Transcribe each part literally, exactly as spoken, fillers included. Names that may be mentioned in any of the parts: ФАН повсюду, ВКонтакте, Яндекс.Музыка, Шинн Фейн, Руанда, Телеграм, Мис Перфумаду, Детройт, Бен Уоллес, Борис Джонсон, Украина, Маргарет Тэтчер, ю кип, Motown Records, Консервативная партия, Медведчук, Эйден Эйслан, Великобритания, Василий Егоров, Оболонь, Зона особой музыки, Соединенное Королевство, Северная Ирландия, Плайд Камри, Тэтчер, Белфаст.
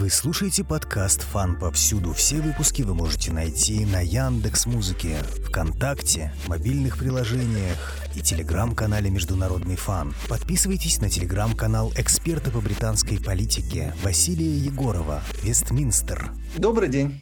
Вы слушаете подкаст «ФАН повсюду». Все выпуски вы можете найти на Яндекс.Музыке, ВКонтакте, мобильных приложениях и телеграм-канале «Международный ФАН». Подписывайтесь на телеграм-канал эксперта по британской политике Василия Егорова «Вестминстер». Добрый день.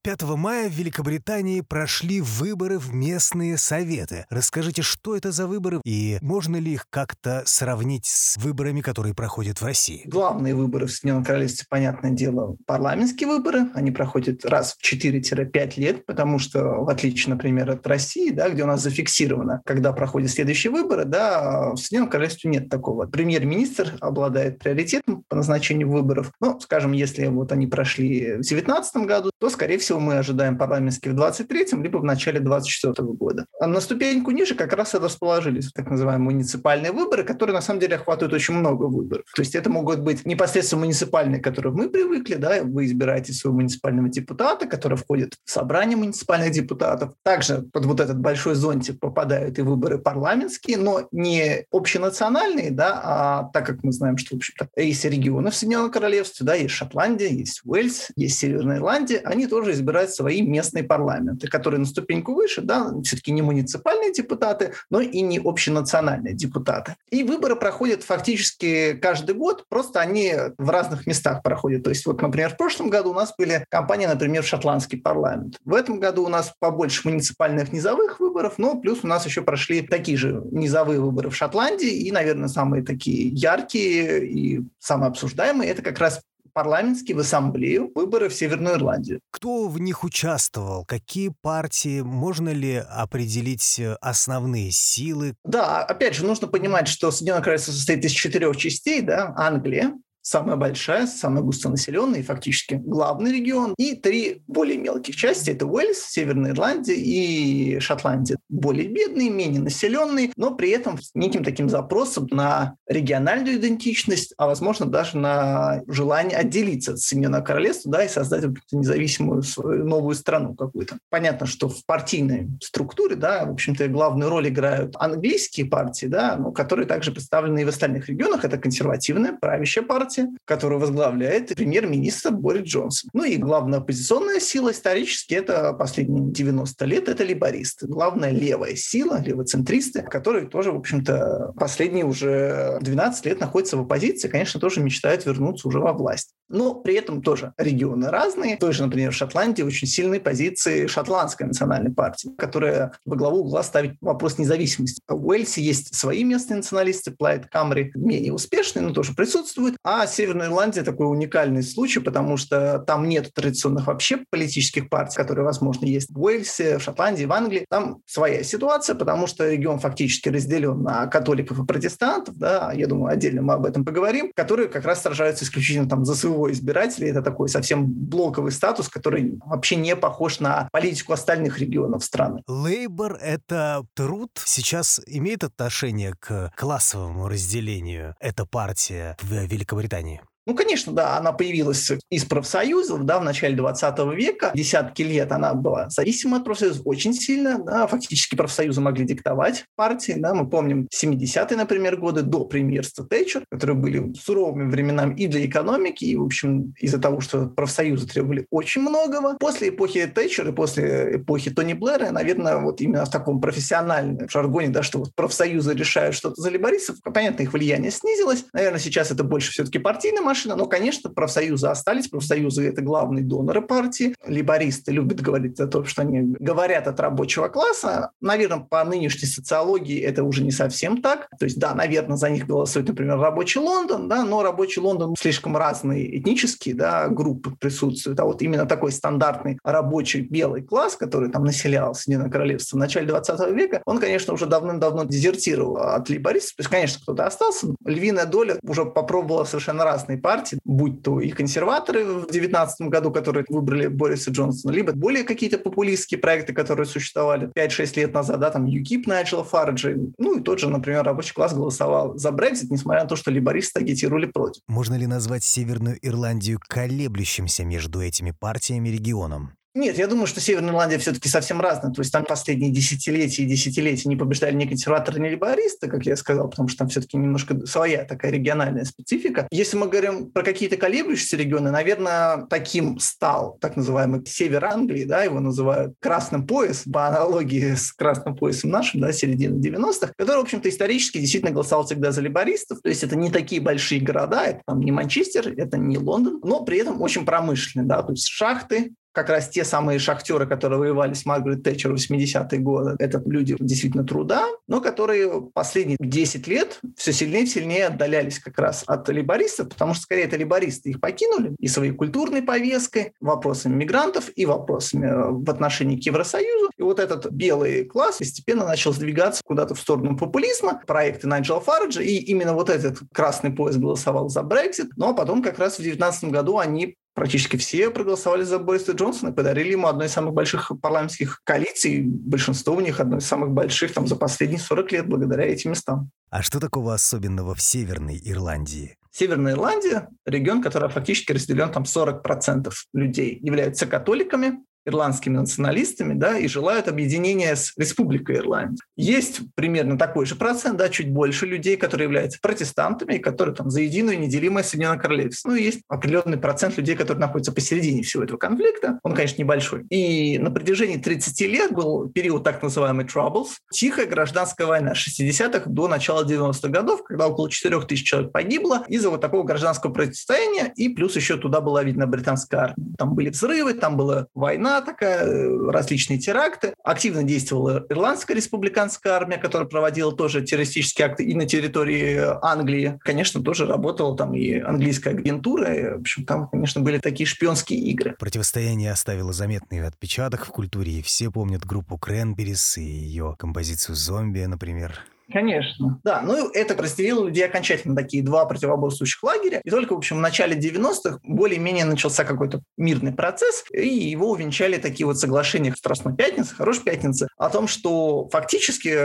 пятого мая в Великобритании прошли выборы в местные советы. Расскажите, что это за выборы и можно ли их как-то сравнить с выборами, которые проходят в России? Главные выборы в Соединенном Королевстве, понятное дело, парламентские выборы. Они проходят раз в четыре-пять лет, потому что, в отличие, например, от России, да, где у нас зафиксировано, когда проходят следующие выборы, да, в Соединенном Королевстве нет такого. Премьер-министр обладает приоритетом по назначению выборов. Ну, скажем, если вот они прошли в две тысячи девятнадцатом году, то, скорее всего, мы ожидаем парламентских в двадцать третьем, либо в начале двадцать четвёртого года. А на ступеньку ниже как раз и расположились так называемые муниципальные выборы, которые на самом деле охватывают очень много выборов. То есть это могут быть непосредственно муниципальные, к которым мы привыкли, да, вы избираете своего муниципального депутата, который входит в собрание муниципальных депутатов. Также под вот этот большой зонтик попадают и выборы парламентские, но не общенациональные, да, а так как мы знаем, что, в общем-то, есть регионы в Соединенном Королевстве, да, есть Шотландия, есть Уэльс, есть Северная Ирландия, они тоже избирать свои местные парламенты, которые на ступеньку выше, да, все-таки не муниципальные депутаты, но и не общенациональные депутаты. И выборы проходят фактически каждый год, просто они в разных местах проходят. То есть вот, например, в прошлом году у нас были кампании, например, в шотландский парламент. В этом году у нас побольше муниципальных низовых выборов, но плюс у нас еще прошли такие же низовые выборы в Шотландии, и, наверное, самые такие яркие и самые обсуждаемые – это как раз парламентские, в ассамблею, выборы в Северную Ирландию. Кто в них участвовал? Какие партии? Можно ли определить основные силы? Да, опять же, нужно понимать, что Соединенное Королевство состоит из четырех частей, да, Англия, самая большая, самая густонаселенная и фактически главный регион. И три более мелких части – это Уэльс, Северная Ирландия и Шотландия. Более бедные, менее населенные, но при этом с неким таким запросом на региональную идентичность, а, возможно, даже на желание отделиться от Соединенного Королевства, да, и создать независимую свою новую страну какую-то. Понятно, что в партийной структуре, да, в общем-то, главную роль играют английские партии, да, ну, которые также представлены и в остальных регионах. Это консервативная, правящая партия, которую возглавляет премьер-министр Борис Джонсон. Ну и главная оппозиционная сила исторически, это последние девяносто лет, это лейбористы. Главная левая сила, левоцентристы, которые тоже, в общем-то, последние уже двенадцать лет находятся в оппозиции, конечно, тоже мечтают вернуться уже во власть. Но при этом тоже регионы разные. В той же, например, в Шотландии очень сильные позиции шотландской национальной партии, которая во главу угла ставит вопрос независимости. В Уэльсе есть свои местные националисты, Плайд Камри, менее успешные, но тоже присутствуют. А Северная Ирландия такой уникальный случай, потому что там нет традиционных вообще политических партий, которые, возможно, есть в Уэльсе, в Шотландии, в Англии. Там своя ситуация, потому что регион фактически разделен на католиков и протестантов, да, я думаю, отдельно мы об этом поговорим, которые как раз сражаются исключительно там за своего избирателя. Это такой совсем блоковый статус, который вообще не похож на политику остальных регионов страны. Лейбор — это труд. Сейчас имеет отношение к классовому разделению эта партия в Великобритании? Британии. Ну, конечно, да, она появилась из профсоюзов, да, в начале двадцатого века. Десятки лет она была зависима от профсоюзов очень сильно, да, фактически профсоюзы могли диктовать партии, да, мы помним семидесятые, например, годы до премьерства Тэтчер, которые были суровыми временами и для экономики, и, в общем, из-за того, что профсоюзы требовали очень многого. После эпохи Тэтчера и после эпохи Тони Блэра, наверное, вот именно в таком профессиональном жаргоне, да, что вот профсоюзы решают что-то за лейбористов, понятно, их влияние снизилось. Наверное, сейчас это больше все-таки партийная машина. Но, конечно, профсоюзы остались. Профсоюзы – это главные доноры партии. Лейбористы любят говорить о том, что они говорят от рабочего класса. Наверное, по нынешней социологии это уже не совсем так. То есть, да, наверное, за них голосует, например, рабочий Лондон, да, но рабочий Лондон слишком разные этнические, да, группы присутствуют. А вот именно такой стандартный рабочий белый класс, который там населял Соединенное Королевство в начале двадцатого века, он, конечно, уже давным-давно дезертировал от лейбористов. То есть, конечно, кто-то остался. Львиная доля уже попробовала совершенно разные партии. партии, будь то и консерваторы в девятнадцатом году, которые выбрали Бориса Джонсона, либо более какие-то популистские проекты, которые существовали пять-шесть лет назад, да, там ю кип Найджела Фараджа, ну и тот же, например, рабочий класс голосовал за Брексит, несмотря на то, что лейбористы агитировали против. Можно ли назвать Северную Ирландию колеблющимся между этими партиями регионом? Нет, я думаю, что Северная Ирландия все-таки совсем разная. То есть там последние десятилетия и десятилетия не побеждали ни консерваторы, ни лейбористы, как я сказал, потому что там все-таки немножко своя такая региональная специфика. Если мы говорим про какие-то колеблющиеся регионы, наверное, таким стал так называемый север Англии, да, его называют «красным пояс», по аналогии с «красным поясом» нашим, да, середины девяностых, который, в общем-то, исторически действительно голосовал всегда за лейбористов. То есть это не такие большие города, это там не Манчестер, это не Лондон, но при этом очень промышленные, да, то есть шахты, как раз те самые шахтеры, которые воевали с Маргарет Тэтчер в восьмидесятые годы. Это люди действительно труда, но которые последние десять лет все сильнее и сильнее отдалялись как раз от лейбористов, потому что, скорее, это лейбористы их покинули и своей культурной повесткой, вопросами мигрантов и вопросами в отношении к Евросоюзу. И вот этот белый класс постепенно начал сдвигаться куда-то в сторону популизма, проекты Найджела Фараджа, и именно вот этот красный поезд голосовал за Брексит. Ну а потом как раз в девятнадцатом году они практически все проголосовали за Бориса Джонсона и подарили ему одну из самых больших парламентских коалиций. Большинство у них одной из самых больших там, за последние сорок лет благодаря этим местам. А что такого особенного в Северной Ирландии? Северная Ирландия – регион, который фактически разделен, там сорок процентов людей являются католиками, ирландскими националистами, да, и желают объединения с Республикой Ирландии. Есть примерно такой же процент, да, чуть больше людей, которые являются протестантами, и которые там за единую и неделимое Соединенное Королевство. Ну, и есть определенный процент людей, которые находятся посередине всего этого конфликта. Он, конечно, небольшой. И на протяжении тридцати лет был период так называемый Troubles, тихая гражданская война с шестидесятых до начала девяностых годов, когда около четырех тысяч человек погибло из-за вот такого гражданского противостояния, и плюс еще туда была видна британская армия. Там были взрывы, там была война, такая, различные теракты. Активно действовала Ирландская республиканская армия, которая проводила тоже террористические акты и на территории Англии. Конечно, тоже работала там и английская агентура. И, в общем, там, конечно, были такие шпионские игры. Противостояние оставило заметный отпечаток в культуре. И все помнят группу Cranberries и ее композицию «Зомби», например. Конечно. Да, ну это разделило людей окончательно, такие два противоборствующих лагеря. И только, в общем, в начале девяностых более-менее начался какой-то мирный процесс, и его увенчали такие вот соглашения «Страстной пятницы», «Хорошей пятницы», о том, что фактически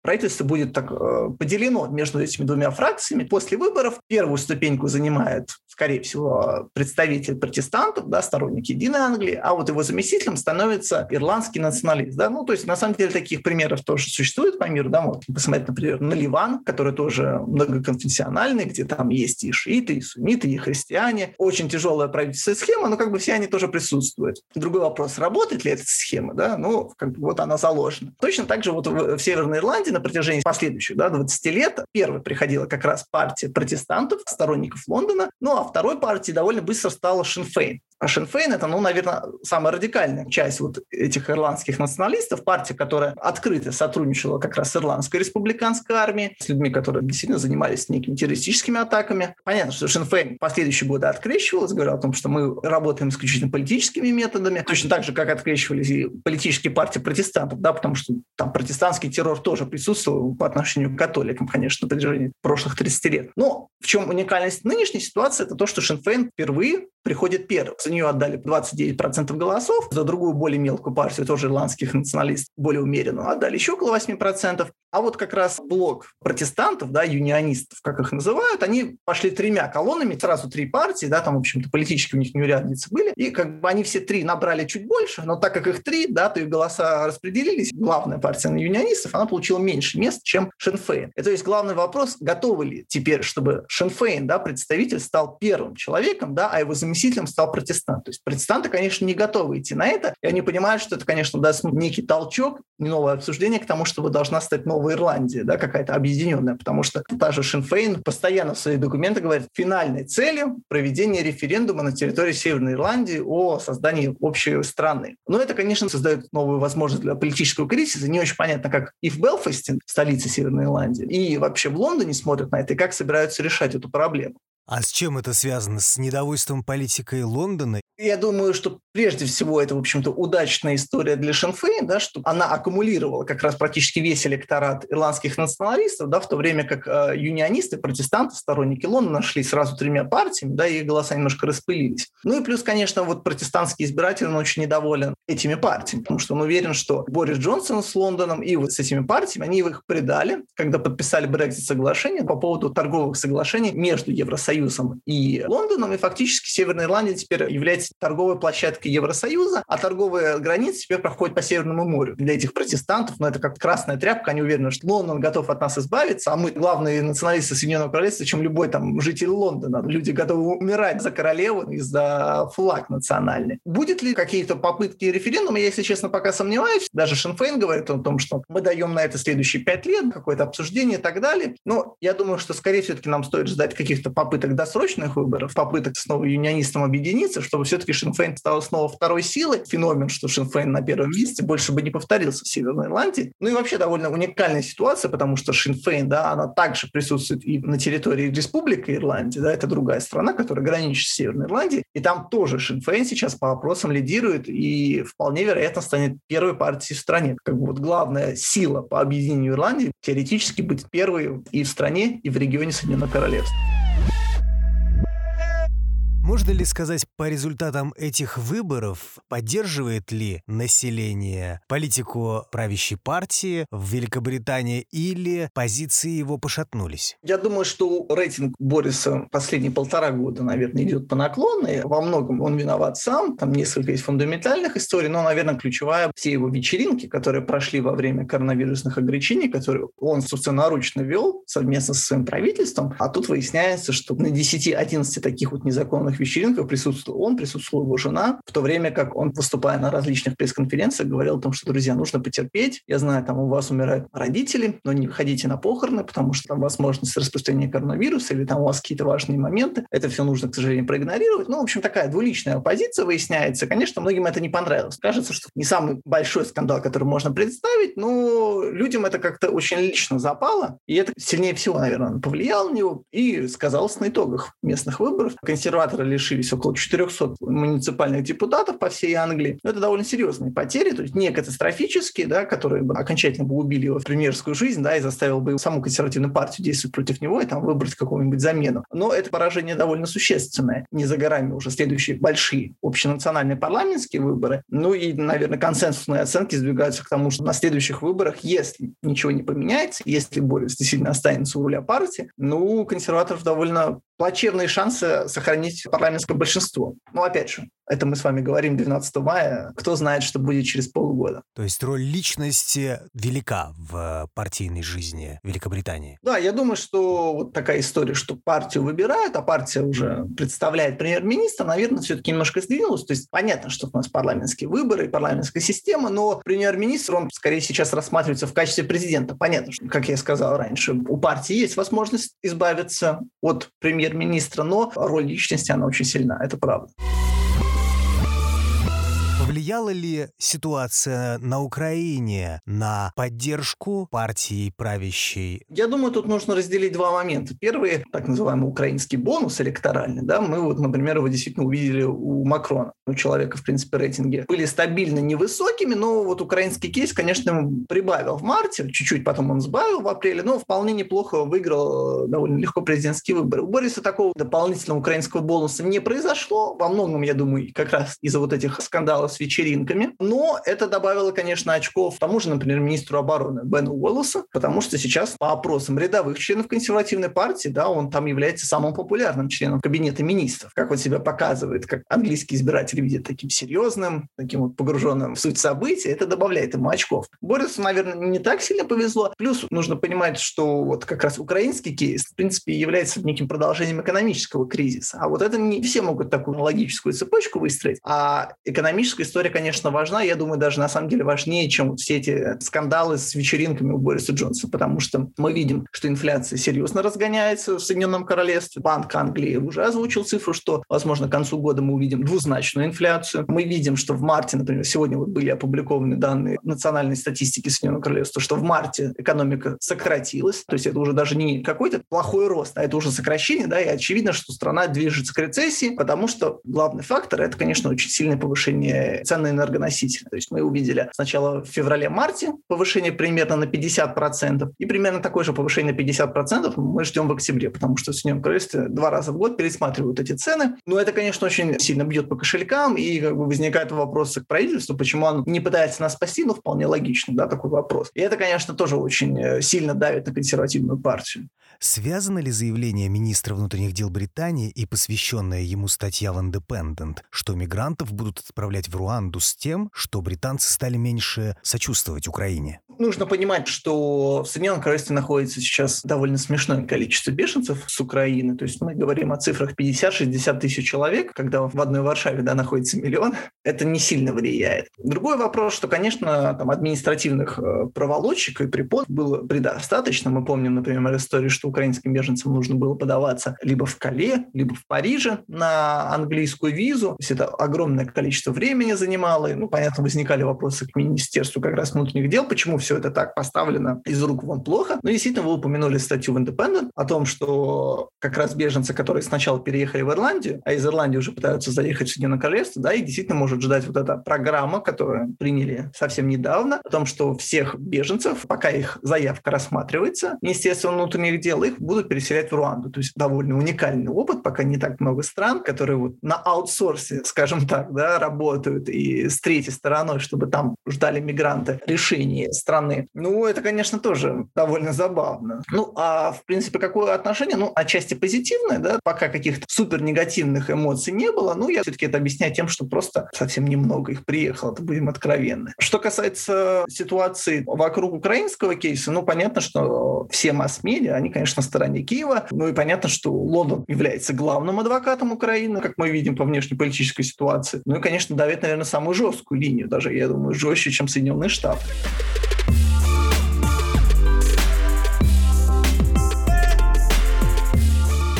правительство будет так э, поделено между этими двумя фракциями. После выборов первую ступеньку занимает, скорее всего, представитель протестантов, да, сторонник Единой Англии, а вот его заместителем становится ирландский националист. Да? Ну, то есть, на самом деле, таких примеров тоже существует по миру. Да? Вот, посмотреть, например, на Ливан, который тоже многоконфессиональный, где там есть и шииты, и сунниты, и христиане. Очень тяжелая правительственная схема, но как бы все они тоже присутствуют. Другой вопрос, работает ли эта схема? Да? Ну, как бы вот она заложена. Точно так же вот в, в Северной Ирландии на протяжении последующих, да, двадцати лет первой приходила как раз партия протестантов, сторонников Лондона, ну а второй партией довольно быстро стала Шинн Фейн. А Шинн Фейн – это, ну, наверное, самая радикальная часть вот этих ирландских националистов, партия, которая открыто сотрудничала как раз с Ирландской республиканской армией, с людьми, которые действительно занимались некими террористическими атаками. Понятно, что Шинн Фейн в последующие годы открещивалась, говорила о том, что мы работаем исключительно политическими методами, точно так же, как открещивались и политические партии протестантов, да, потому что там протестантский террор тоже присутствовал по отношению к католикам, конечно, на протяжении прошлых тридцати лет. Но в чем уникальность нынешней ситуации – это то, что Шинн Фейн впервые приходит первым. За нее отдали двадцать девять процентов голосов, за другую, более мелкую партию, тоже ирландских националистов, более умеренную, отдали еще около восемь процентов. А вот как раз блок протестантов, да, юнионистов, как их называют, они пошли тремя колоннами, сразу три партии, да, там, в общем-то, политически у них неурядицы были, и как бы они все три набрали чуть больше, но так как их три, да, то и голоса распределились, главная партия юнионистов, она получила меньше мест, чем Шинн Фейн. И то есть главный вопрос, готовы ли теперь, чтобы Шинн Фейн, да, представитель, стал первым человеком, да, а его заместителем стал протестант. То есть протестанты, конечно, не готовы идти на это, и они понимают, что это, конечно, даст некий толчок, новое обсуждение к тому, чтобы должна стать новая Ирландия, да, какая-то объединенная, потому что та же Шинн Фейн постоянно в своих документах говорит, финальной целью проведения референдума на территории Северной Ирландии о создании общей страны. Но это, конечно, создает новую возможность для политического кризиса. Не очень понятно, как и в Белфасте, столице Северной Ирландии, и вообще в Лондоне смотрят на это, и как собираются решать эту проблему. А с чем это связано? С недовольством политикой Лондона? Я думаю, что прежде всего это, в общем-то, удачная история для Шинн Фейн, да, что она аккумулировала как раз практически весь электорат ирландских националистов, да, в то время как э, юнионисты, протестанты, сторонники Лондона шли сразу тремя партиями, да, и их голоса немножко распылились. Ну и плюс, конечно, вот протестантский избиратель, он очень недоволен этими партиями, потому что он уверен, что Борис Джонсон с Лондоном и вот с этими партиями, они их предали, когда подписали Брексит-соглашение по поводу торговых соглашений между Евросоюзом и Лондоном, и фактически Северная Ирландия теперь является торговой площадкой клетки Евросоюза, а торговые границы теперь проходят по Северному морю. Для этих протестантов, но ну, это как красная тряпка, они уверены, что Лондон готов от нас избавиться, а мы главные националисты Соединенного Королевства, чем любой там житель Лондона. Люди готовы умирать за королеву и за флаг национальный. Будет ли какие-то попытки референдума? Я, если честно, пока сомневаюсь. Даже Шинн Фейн говорит о том, что мы даем на это следующие пять лет, какое-то обсуждение и так далее. Но я думаю, что скорее все-таки нам стоит ждать каких-то попыток досрочных выборов, попыток снова юнионистам объединиться, чтобы все-таки Шинн Фейн стал снова второй силой. Феномен, что Шинн Фейн на первом месте, больше бы не повторился в Северной Ирландии. Ну и вообще довольно уникальная ситуация, потому что Шинн Фейн, да, она также присутствует и на территории Республики Ирландии, да, это другая страна, которая граничит с Северной Ирландией, и там тоже Шинн Фейн сейчас по вопросам лидирует и вполне вероятно станет первой партией в стране. Как бы вот главная сила по объединению Ирландии теоретически будет первой и в стране, и в регионе Соединенного Королевства. Можно ли сказать по результатам этих выборов, поддерживает ли население политику правящей партии в Великобритании или позиции его пошатнулись? Я думаю, что рейтинг Бориса последние полтора года, наверное, идет по наклонной. Во многом он виноват сам. Там несколько есть фундаментальных историй, но, наверное, ключевая — все его вечеринки, которые прошли во время коронавирусных ограничений, которые он собственноручно вел совместно со своим правительством. А тут выясняется, что на десяти-одиннадцати таких вот незаконных вечеринках присутствовал он, присутствовала его жена, в то время как он, выступая на различных пресс-конференциях, говорил о том, что, друзья, нужно потерпеть. Я знаю, там у вас умирают родители, но не ходите на похороны, потому что там возможность распространения коронавируса или там у вас какие-то важные моменты. Это все нужно, к сожалению, проигнорировать. Ну, в общем, такая двуличная оппозиция выясняется. Конечно, многим это не понравилось. Кажется, что не самый большой скандал, который можно представить, но людям это как-то очень лично запало, и это сильнее всего, наверное, повлияло на него и сказалось на итогах местных выборов. Консерваторы лишились около четырехсот муниципальных депутатов по всей Англии. Но это довольно серьезные потери, то есть не катастрофические, да, которые бы окончательно бы убили его в премьерскую жизнь, да, и заставил бы саму консервативную партию действовать против него и там выбрать какую-нибудь замену. Но это поражение довольно существенное. Не за горами уже следующие большие общенациональные парламентские выборы. Ну и, наверное, консенсусные оценки сдвигаются к тому, что на следующих выборах, если ничего не поменяется, если Борис действительно останется у руля партии, ну, консерваторов довольно плачевные шансы сохранить парламентское большинство. Но опять же, это мы с вами говорим двенадцатого мая. Кто знает, что будет через полгода. То есть роль личности велика в партийной жизни Великобритании. Да, я думаю, что вот такая история, что партию выбирают, а партия уже представляет премьер-министра, наверное, все-таки немножко сдвинулась. То есть понятно, что у нас парламентские выборы и парламентская система, но премьер-министр, он скорее сейчас рассматривается в качестве президента. Понятно, что, как я сказал раньше, у партии есть возможность избавиться от премьер-министра, но роль личности, она очень сильна, это правда. Влияла ли ситуация на Украине на поддержку партии правящей? Я думаю, тут нужно разделить два момента. Первый, так называемый украинский бонус электоральный, да, мы вот, например, его действительно увидели у Макрона. У человека, в принципе, рейтинги были стабильно невысокими, но вот украинский кейс, конечно, ему прибавил в марте, чуть-чуть потом он сбавил в апреле, но вполне неплохо выиграл довольно легко президентские выборы. У Бориса такого дополнительного украинского бонуса не произошло, во многом, я думаю, как раз из-за вот этих скандалов с вечеринками, но это добавило, конечно, очков тому же, например, министру обороны Бену Уоллесу, потому что сейчас по опросам рядовых членов консервативной партии, да, он там является самым популярным членом кабинета министров, как он себя показывает, как английский избиратель видит таким серьезным, таким вот погруженным в суть событий, это добавляет ему очков. Борису, наверное, не так сильно повезло, плюс нужно понимать, что вот как раз украинский кейс, в принципе, является неким продолжением экономического кризиса, а вот это не все могут такую логическую цепочку выстроить, а экономическую история, конечно, важна. Я думаю, даже на самом деле важнее, чем все эти скандалы с вечеринками у Бориса Джонсона, потому что мы видим, что инфляция серьезно разгоняется в Соединенном Королевстве. Банк Англии уже озвучил цифру, что, возможно, к концу года мы увидим двузначную инфляцию. Мы видим, что в марте, например, сегодня вот были опубликованы данные национальной статистики Соединенного Королевства, что в марте экономика сократилась. То есть это уже даже не какой-то плохой рост, а это уже сокращение, да, и очевидно, что страна движется к рецессии, потому что главный фактор — это, конечно, очень сильное повышение повышение цен на энергоносители. То есть мы увидели сначала в феврале-марте повышение примерно на пятьдесят процентов, и примерно такое же повышение на пятьдесят процентов мы ждем в октябре, потому что в Соединенном Королевстве два раза в год пересматривают эти цены. Но это, конечно, очень сильно бьет по кошелькам, и как бы возникает вопрос к правительству, почему он не пытается нас спасти, но вполне логично, да, такой вопрос. И это, конечно, тоже очень сильно давит на консервативную партию. Связано ли заявление министра внутренних дел Британии и посвященная ему статья в Independent, что мигрантов будут отправлять в Руанду, с тем, что британцы стали меньше сочувствовать Украине? Нужно понимать, что в Соединенном Королевстве находится сейчас довольно смешное количество беженцев с Украины. То есть мы говорим о цифрах пятьдесят-шестьдесят тысяч человек, когда в одной Варшаве, да, находится миллион. Это не сильно влияет. Другой вопрос, что, конечно, там административных проволочек и препон было предостаточно. Мы помним, например, историю, что украинским беженцам нужно было подаваться либо в Кале, либо в Париже на английскую визу. То есть это огромное количество времени занимало. И, ну, понятно, возникали вопросы к министерству как раз внутренних дел, почему все это так поставлено из рук вон плохо. Но действительно, вы упомянули статью в Independent о том, что как раз беженцы, которые сначала переехали в Ирландию, а из Ирландии уже пытаются заехать в Соединенное Королевство, да, и действительно может ждать вот эта программа, которую приняли совсем недавно, о том, что всех беженцев, пока их заявка рассматривается, Министерство внутренних дел, их будут переселять в Руанду. То есть довольно уникальный опыт, пока не так много стран, которые вот на аутсорсе, скажем так, да, работают и с третьей стороной, чтобы там ждали мигранты решения страны. Ну, это, конечно, тоже довольно забавно. Ну, а в принципе, какое отношение? Ну, отчасти позитивное, да, пока каких-то супер негативных эмоций не было, ну, я все-таки это объясняю тем, что просто совсем немного их приехало, то будем откровенны. Что касается ситуации вокруг украинского кейса, ну, понятно, что все масс-медиа, они, конечно, на стороне Киева, ну, и понятно, что Лондон является главным адвокатом Украины, как мы видим по внешнеполитической ситуации, ну, и, конечно, давит, наверное, самую жесткую линию, даже, я думаю, жестче, чем Соединенные Штаты.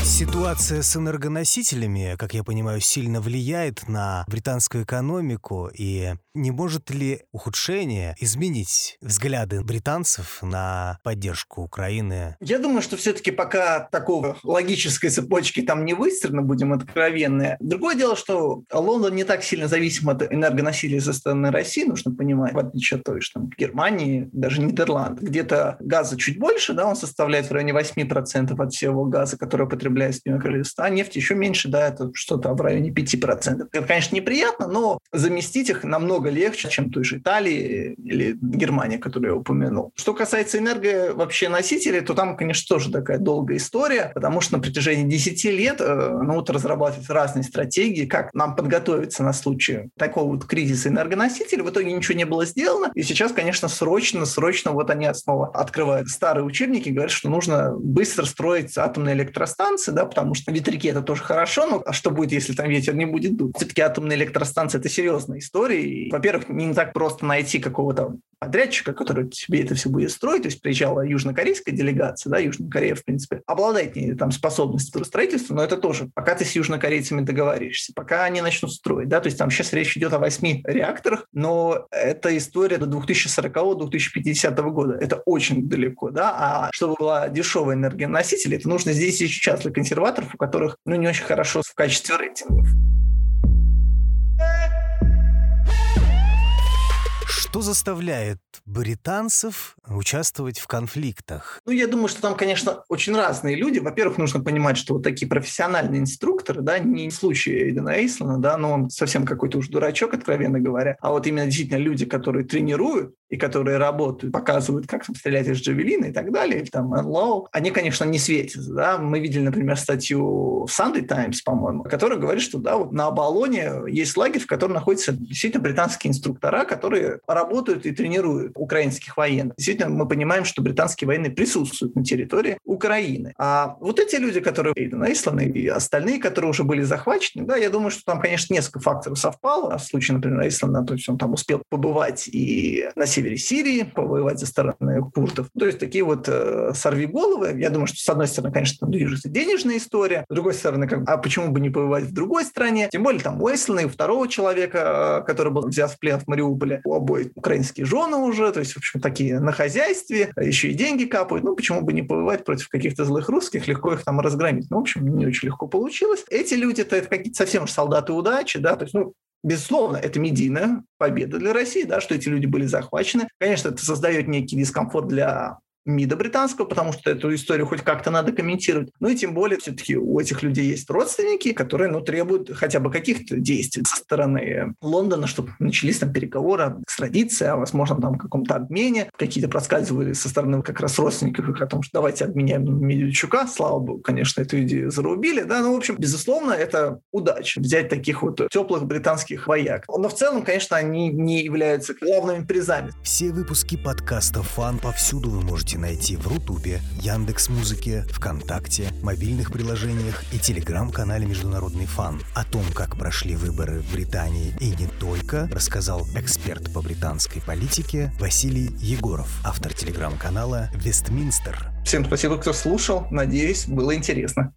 Ситуация с энергоносителями, как я понимаю, сильно влияет на британскую экономику, и не может ли ухудшение изменить взгляды британцев на поддержку Украины? Я думаю, что все-таки пока такого логической цепочки там не выстроено, будем откровенны. Другое дело, что Лондон не так сильно зависим от энергоносителей со стороны России, нужно понимать, в отличие от той, что там, Германии, даже Нидерландов. Где-то газа чуть больше, да, он составляет в районе восемь процентов от всего газа, который потребляется Королевства, а нефть еще меньше, да, это что-то в районе пять процентов. Это, конечно, неприятно, но заместить их намного легче, чем той же Италии или Германии, которую я упомянул. Что касается энерго вообще носителей, то там, конечно, тоже такая долгая история, потому что на протяжении десять лет ну, вот, разрабатывают разные стратегии, как нам подготовиться на случай такого вот кризиса энергоносителей. В итоге ничего не было сделано, и сейчас, конечно, срочно, срочно вот они снова открывают старые учебники и говорят, что нужно быстро строить атомные электростанции, да, потому что ветряки — это тоже хорошо, но а что будет, если там ветер не будет дуть? Все-таки атомные электростанции — это серьезная история. И, во-первых, не так просто найти какого-то подрядчика, который тебе это все будет строить. То есть приезжала южнокорейская делегация, да, Южная Корея, в принципе, обладает не, там, способностью строительства, но это тоже, пока ты с южнокорейцами договоришься, пока они начнут строить, да, то есть там сейчас речь идет о восьми реакторах, но эта история до две тысячи сорокового - две тысячи пятидесятого года, это очень далеко, да, а чтобы была дешевая энергоноситель, это нужно здесь и сейчас для консерваторов, у которых, ну, не очень хорошо в качестве рейтингов. Что заставляет британцев участвовать в конфликтах? Ну, я думаю, что там, конечно, очень разные люди. Во-первых, нужно понимать, что вот такие профессиональные инструкторы, да, не в случае Эйдена Эйслана, да, но он совсем какой-то уж дурачок, откровенно говоря, а вот именно действительно люди, которые тренируют и которые работают, показывают, как там стрелять из джавелина и так далее, или там эн эл о, они, конечно, не светятся, да. Мы видели, например, статью в Sunday Times, по-моему, которая говорит, что, да, вот на Оболоне есть лагерь, в котором находятся действительно британские инструктора, которые работают и тренируют украинских военных. Действительно, мы понимаем, что британские военные присутствуют на территории Украины. А вот эти люди, которые Эйден Эйслан и остальные, которые уже были захвачены, да, я думаю, что там, конечно, несколько факторов совпало. В случае, например, Эйслана, то есть он там успел побывать и на севере Сирии, повоевать за стороны курдов. То есть такие вот э, сорвиголовы. Я думаю, что с одной стороны, конечно, там движется денежная история, с другой стороны, как, а почему бы не повоевать в другой стране? Тем более там у Эйслана и у второго человека, который был взят в плен в Мариуполе, у обоих украинские жены уже, то есть, в общем, такие на хозяйстве, еще и деньги капают. Ну, почему бы не повоевать против каких-то злых русских, легко их там разгромить. Ну, в общем, не очень легко получилось. Эти люди-то это какие-то совсем уж солдаты удачи, да, то есть, ну, Безусловно, это медийная победа для России, да, что эти люди были захвачены. Конечно, это создает некий дискомфорт для МИДа британского, потому что эту историю хоть как-то надо комментировать. Ну и тем более все-таки у этих людей есть родственники, которые ну, требуют хотя бы каких-то действий со стороны Лондона, чтобы начались там переговоры об экстрадиции, о возможном там каком-то обмене. Какие-то проскальзывали со стороны как раз родственников о том, что давайте обменяем Медведчука. Слава богу, конечно, эту идею зарубили. Да? Ну, в общем, безусловно, это удача взять таких вот теплых британских вояк. Но в целом, конечно, они не являются главными призами. Все выпуски подкаста «Фан» повсюду вы можете найти в Рутубе, Яндекс.Музыке, ВКонтакте, мобильных приложениях и телеграм-канале «Международный фан». О том, как прошли выборы в Британии и не только, рассказал эксперт по британской политике Василий Егоров, автор телеграм-канала «Вестминстер». Всем спасибо, кто слушал. Надеюсь, было интересно.